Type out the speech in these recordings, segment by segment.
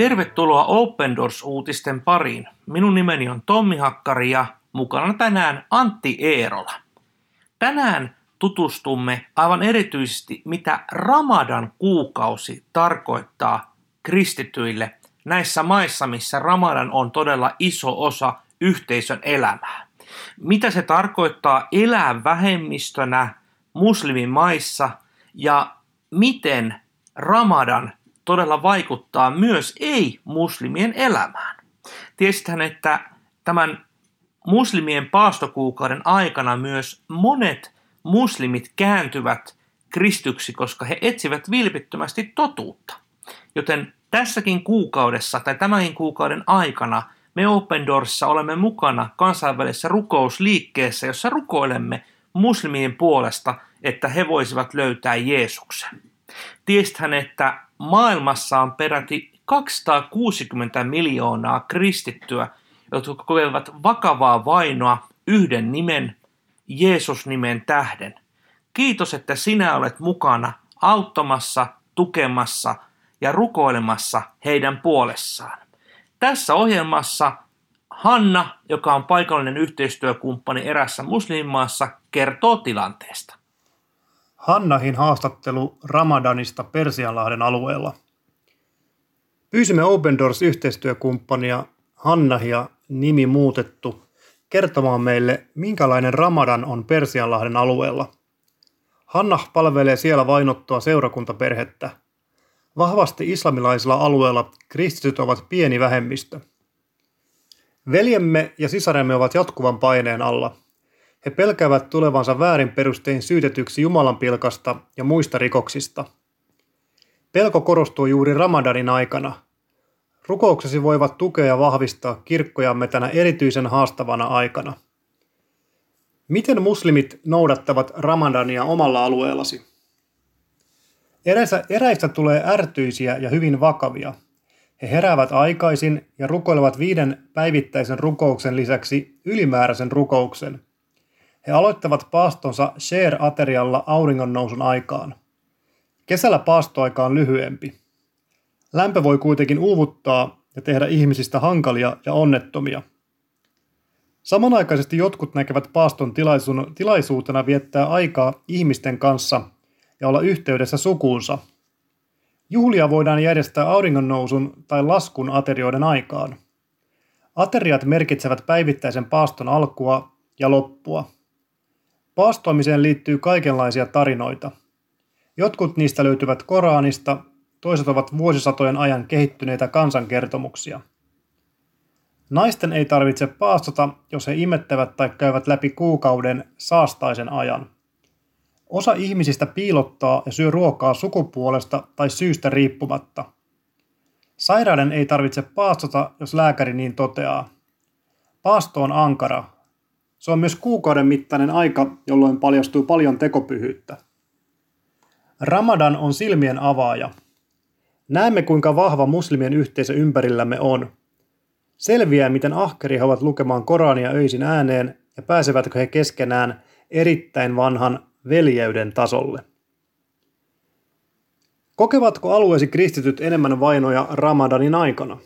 Tervetuloa Open Doors-uutisten pariin. Minun nimeni on Tommi Hakkari ja mukana tänään Antti Eerola. Tänään tutustumme aivan erityisesti, mitä Ramadan kuukausi tarkoittaa kristityille näissä maissa, missä Ramadan on todella iso osa yhteisön elämää. Mitä se tarkoittaa elää vähemmistönä muslimimaissa ja miten Ramadan todella vaikuttaa myös ei-muslimien elämään. Tiesithän, että tämän muslimien paastokuukauden aikana myös monet muslimit kääntyvät kristyksi, koska he etsivät vilpittömästi totuutta. Joten tässäkin kuukaudessa tai tämänkin kuukauden aikana me Open Doorsissa olemme mukana kansainvälisessä rukousliikkeessä, jossa rukoilemme muslimien puolesta, että he voisivat löytää Jeesuksen. Tiesithän, että maailmassa on peräti 260 miljoonaa kristittyä, jotka kokevat vakavaa vainoa yhden nimen, Jeesus-nimen tähden. Kiitos, että sinä olet mukana auttamassa, tukemassa ja rukoilemassa heidän puolessaan. Tässä ohjelmassa Hanna, joka on paikallinen yhteistyökumppani erässä muslimimaassa, kertoo tilanteesta. Hannahin haastattelu Ramadanista Persianlahden alueella. Pyysimme Open Doors-yhteistyökumppania Hannahia, nimi muutettu, kertomaan meille, minkälainen Ramadan on Persianlahden alueella. Hannah palvelee siellä vainottua seurakuntaperhettä. Vahvasti islamilaisella alueella kristityt ovat pieni vähemmistö. Veljemme ja sisaremme ovat jatkuvan paineen alla. He pelkäävät tulevansa väärin perustein syytetyksi jumalanpilkasta ja muista rikoksista. Pelko korostuu juuri Ramadanin aikana. Rukouksesi voivat tukea ja vahvistaa kirkkojamme tänä erityisen haastavana aikana. Miten muslimit noudattavat Ramadania omalla alueellasi? Eräistä tulee ärtyisiä ja hyvin vakavia. He heräävät aikaisin ja rukoilevat 5 päivittäisen rukouksen lisäksi ylimääräisen rukouksen. He aloittavat paastonsa Sheer-aterialla auringonnousun aikaan. Kesällä paastoaika on lyhyempi. Lämpö voi kuitenkin uuvuttaa ja tehdä ihmisistä hankalia ja onnettomia. Samanaikaisesti jotkut näkevät paaston tilaisuutena viettää aikaa ihmisten kanssa ja olla yhteydessä sukuunsa. Juhlia voidaan järjestää auringonnousun tai laskun aterioiden aikaan. Ateriat merkitsevät päivittäisen paaston alkua ja loppua. Paastoamiseen liittyy kaikenlaisia tarinoita. Jotkut niistä löytyvät Koranista, toiset ovat vuosisatojen ajan kehittyneitä kansankertomuksia. Naisten ei tarvitse paastota, jos he imettävät tai käyvät läpi kuukauden saastaisen ajan. Osa ihmisistä piilottaa ja syö ruokaa sukupuolesta tai syystä riippumatta. Sairaiden ei tarvitse paastota, jos lääkäri niin toteaa. Paasto on ankara. Se on myös kuukauden mittainen aika, jolloin paljastuu paljon tekopyhyyttä. Ramadan on silmien avaaja. Näemme, kuinka vahva muslimien yhteisö ympärillämme on. Selviää, miten ahkeria he ovat lukemaan Korania öisin ääneen ja pääsevätkö he keskenään erittäin vanhan veljeyden tasolle. Kokevatko alueesi kristityt enemmän vainoja Ramadanin aikana?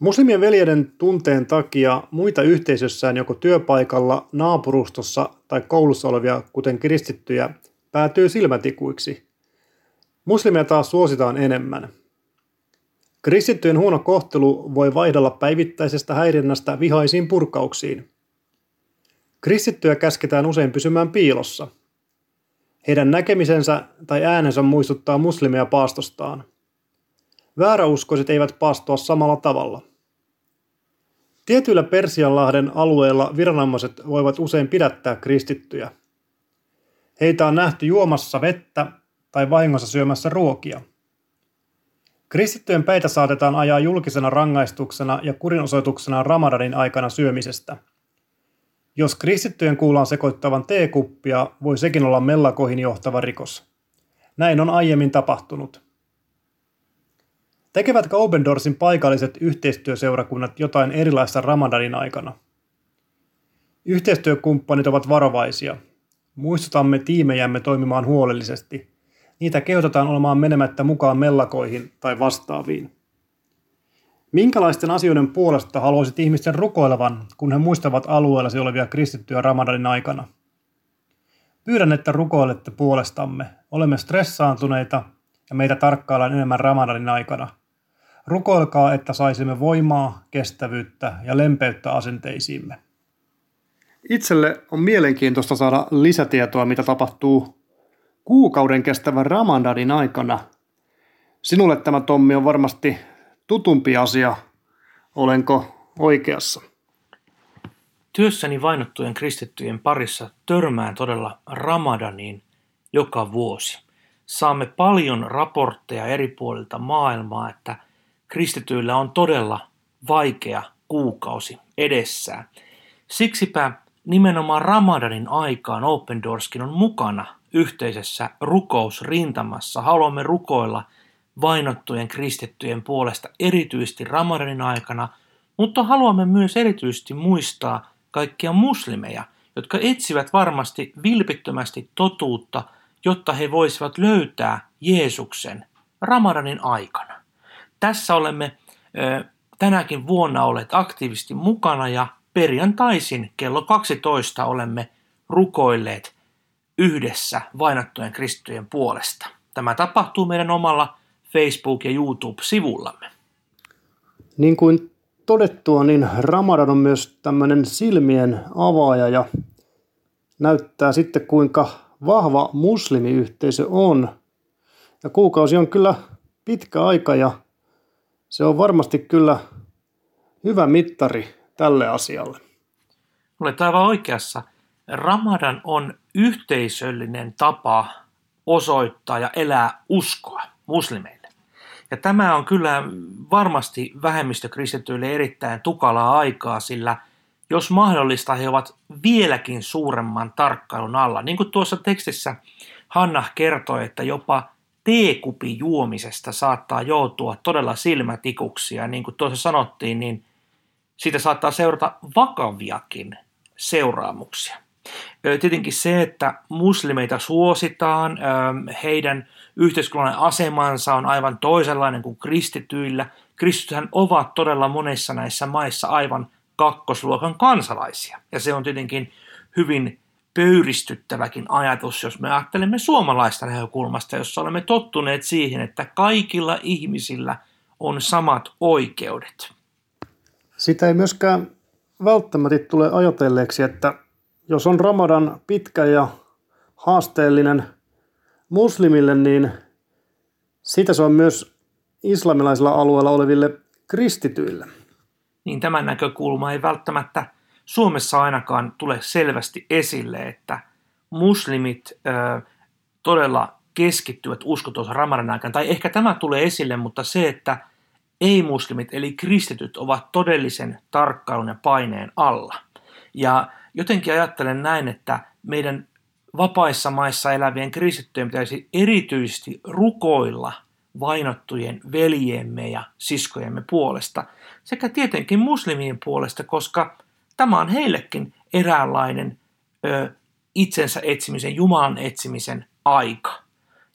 Muslimien veljeiden tunteen takia muita yhteisössään joko työpaikalla, naapurustossa tai koulussa olevia, kuten kristittyjä, päätyy silmätikuiksi. Muslimeja taas suositaan enemmän. Kristittyjen huono kohtelu voi vaihdella päivittäisestä häirinnästä vihaisiin purkauksiin. Kristittyjä käsketään usein pysymään piilossa. Heidän näkemisensä tai äänensä muistuttaa muslimeja paastostaan. Vääräuskoiset eivät paastoa samalla tavalla. Tietyillä Persianlahden alueilla viranomaiset voivat usein pidättää kristittyjä. Heitä on nähty juomassa vettä tai vahingossa syömässä ruokia. Kristittyjen päitä saatetaan ajaa julkisena rangaistuksena ja kurinosoituksena Ramadanin aikana syömisestä. Jos kristittyjen kuullaan sekoittavan teekuppia, voi sekin olla mellakoihin johtava rikos. Näin on aiemmin tapahtunut. Tekevätkö Open Doorsin paikalliset yhteistyöseurakunnat jotain erilaista Ramadanin aikana? Yhteistyökumppanit ovat varovaisia. Muistutamme tiimejämme toimimaan huolellisesti. Niitä kehotetaan olemaan menemättä mukaan mellakoihin tai vastaaviin. Minkälaisten asioiden puolesta haluaisit ihmisten rukoilevan, kun he muistavat alueellasi olevia kristittyjä Ramadanin aikana? Pyydän, että rukoilette puolestamme. Olemme stressaantuneita ja meitä tarkkaillaan enemmän Ramadanin aikana. Rukoilkaa, että saisimme voimaa, kestävyyttä ja lempeyttä asenteisiimme. Itselle on mielenkiintoista saada lisätietoa, mitä tapahtuu kuukauden kestävän Ramadanin aikana. Sinulle tämä, Tommi, on varmasti tutumpi asia. Olenko oikeassa? Työssäni vainottujen kristittyjen parissa törmään todella Ramadaniin joka vuosi. Saamme paljon raportteja eri puolilta maailmaa, että kristityillä on todella vaikea kuukausi edessään. Siksipä nimenomaan Ramadanin aikaan Open Doorskin on mukana yhteisessä rukousrintamassa. Haluamme rukoilla vainottujen kristittyjen puolesta erityisesti Ramadanin aikana, mutta haluamme myös erityisesti muistaa kaikkia muslimeja, jotka etsivät varmasti vilpittömästi totuutta, jotta he voisivat löytää Jeesuksen Ramadanin aikana. Tässä olemme tänäkin vuonna olleet aktiivisesti mukana ja perjantaisin kello 12 olemme rukoilleet yhdessä vainottujen kristittyjen puolesta. Tämä tapahtuu meidän omalla Facebook- ja YouTube-sivullamme. Niin kuin todettua, niin Ramadan on myös tämmöinen silmien avaaja ja näyttää sitten kuinka vahva muslimiyhteisö on. Ja kuukausi on kyllä pitkä aika ja se on varmasti kyllä hyvä mittari tälle asialle. Olet aivan oikeassa. Ramadan on yhteisöllinen tapa osoittaa ja elää uskoa muslimeille. Ja tämä on kyllä varmasti vähemmistökristityille erittäin tukalaa aikaa, sillä jos mahdollista, he ovat vieläkin suuremman tarkkailun alla. Niin kuin tuossa tekstissä Hannah kertoi, että jopa teekupin juomisesta saattaa joutua todella silmätikuksia. Niin kuin tuossa sanottiin, niin siitä saattaa seurata vakaviakin seuraamuksia. Tietenkin se, että muslimeita suositaan, heidän yhteiskunnallinen asemansa on aivan toisenlainen kuin kristityillä. Kristitythän ovat todella monissa näissä maissa aivan kakkosluokan kansalaisia. Ja se on tietenkin hyvin pöyristyttäväkin ajatus, jos me ajattelemme suomalaista näkökulmasta, jossa olemme tottuneet siihen, että kaikilla ihmisillä on samat oikeudet. Sitä ei myöskään välttämättä tule ajatelleeksi, että jos on Ramadan pitkä ja haasteellinen muslimille, niin sitä se on myös islamilaisilla alueilla oleville kristityille. Niin tämä näkökulma ei välttämättä Suomessa ainakaan tule selvästi esille, että muslimit todella keskittyvät uskotuossa Ramadan aikana. Tai ehkä tämä tulee esille, mutta se, että ei-muslimit eli kristityt ovat todellisen tarkkailun ja paineen alla. Ja jotenkin ajattelen näin, että meidän vapaissa maissa elävien kristittyjen pitäisi erityisesti rukoilla vainottujen veljemme ja siskojemme puolesta sekä tietenkin muslimien puolesta, koska tämä on heillekin eräänlainen itsensä etsimisen, Jumalan etsimisen aika.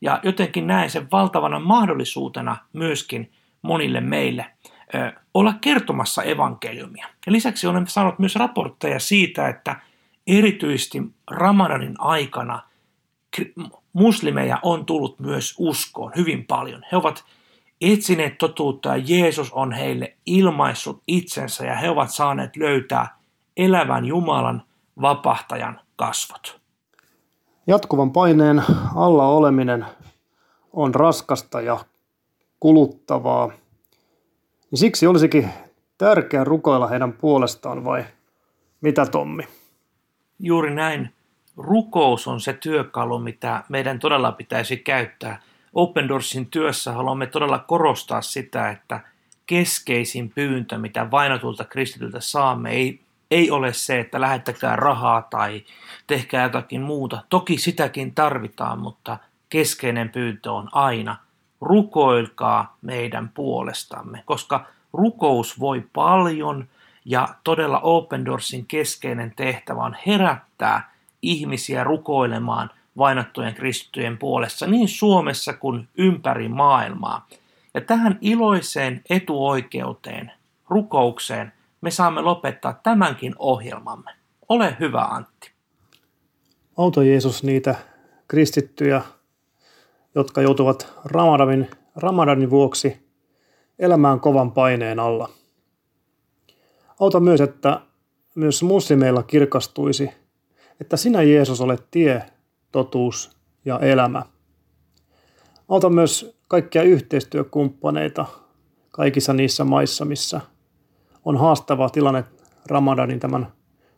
Ja jotenkin näen sen valtavana mahdollisuutena myöskin monille meille olla kertomassa evankeliumia. Ja lisäksi olen saanut myös raportteja siitä, että erityisesti Ramadanin aikana muslimeja on tullut myös uskoon hyvin paljon. He ovat etsineet totuutta ja Jeesus on heille ilmaissut itsensä ja he ovat saaneet löytää elävän Jumalan vapahtajan kasvot. Jatkuvan paineen alla oleminen on raskasta ja kuluttavaa. Ja siksi olisikin tärkeää rukoilla heidän puolestaan, vai mitä, Tommi? Juuri näin. Rukous on se työkalu, mitä meidän todella pitäisi käyttää. Open Doorsin työssä haluamme todella korostaa sitä, että keskeisin pyyntö, mitä vainotulta kristityltä saamme, ei ole se, että lähettäkää rahaa tai tehkää jotakin muuta. Toki sitäkin tarvitaan, mutta keskeinen pyyntö on aina: rukoilkaa meidän puolestamme, koska rukous voi paljon ja todella Open Doorsin keskeinen tehtävä on herättää ihmisiä rukoilemaan vainottujen kristittyjen puolesta niin Suomessa kuin ympäri maailmaa. Ja tähän iloiseen etuoikeuteen, rukoukseen, me saamme lopettaa tämänkin ohjelmamme. Ole hyvä, Antti. Auta Jeesus niitä kristittyjä, jotka joutuvat ramadanin vuoksi elämään kovan paineen alla. Auta myös, että myös muslimeilla kirkastuisi, että sinä Jeesus olet tie, totuus ja elämä. Auta myös kaikkia yhteistyökumppaneita kaikissa niissä maissa, missä on haastava tilanne ramadanin tämän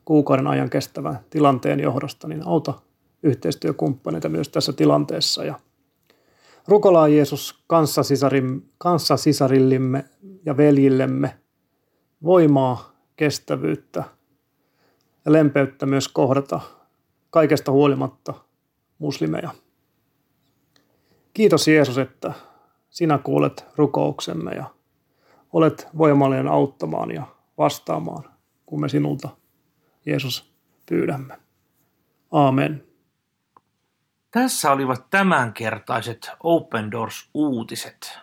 kuukauden ajan kestävän tilanteen johdosta, niin auta yhteistyökumppaneita myös tässä tilanteessa. Ja rukoillaan Jeesus kanssasisarillemme ja veljillemme voimaa, kestävyyttä ja lempeyttä myös kohdata kaikesta huolimatta muslimeja. Kiitos Jeesus, että sinä kuulet rukouksemme ja olet voimallinen auttamaan ja vastaamaan, kun me sinulta, Jeesus, pyydämme. Aamen. Tässä olivat tämänkertaiset Open Doors-uutiset.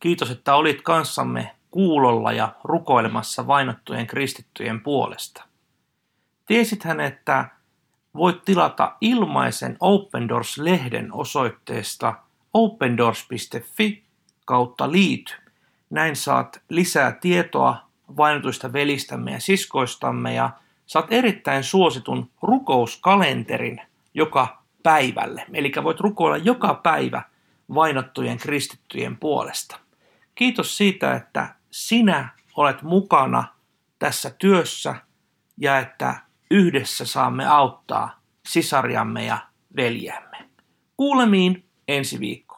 Kiitos, että olit kanssamme kuulolla ja rukoilemassa vainottujen kristittyjen puolesta. Tiesithän, että voit tilata ilmaisen Open Doors-lehden osoitteesta opendoors.fi/liity. Näin saat lisää tietoa vainotuista velistämme ja siskoistamme ja saat erittäin suositun rukouskalenterin joka päivälle. Eli voit rukoilla joka päivä vainottujen kristittyjen puolesta. Kiitos siitä, että sinä olet mukana tässä työssä ja että yhdessä saamme auttaa sisariamme ja veljämme. Kuulemiin ensi viikolla.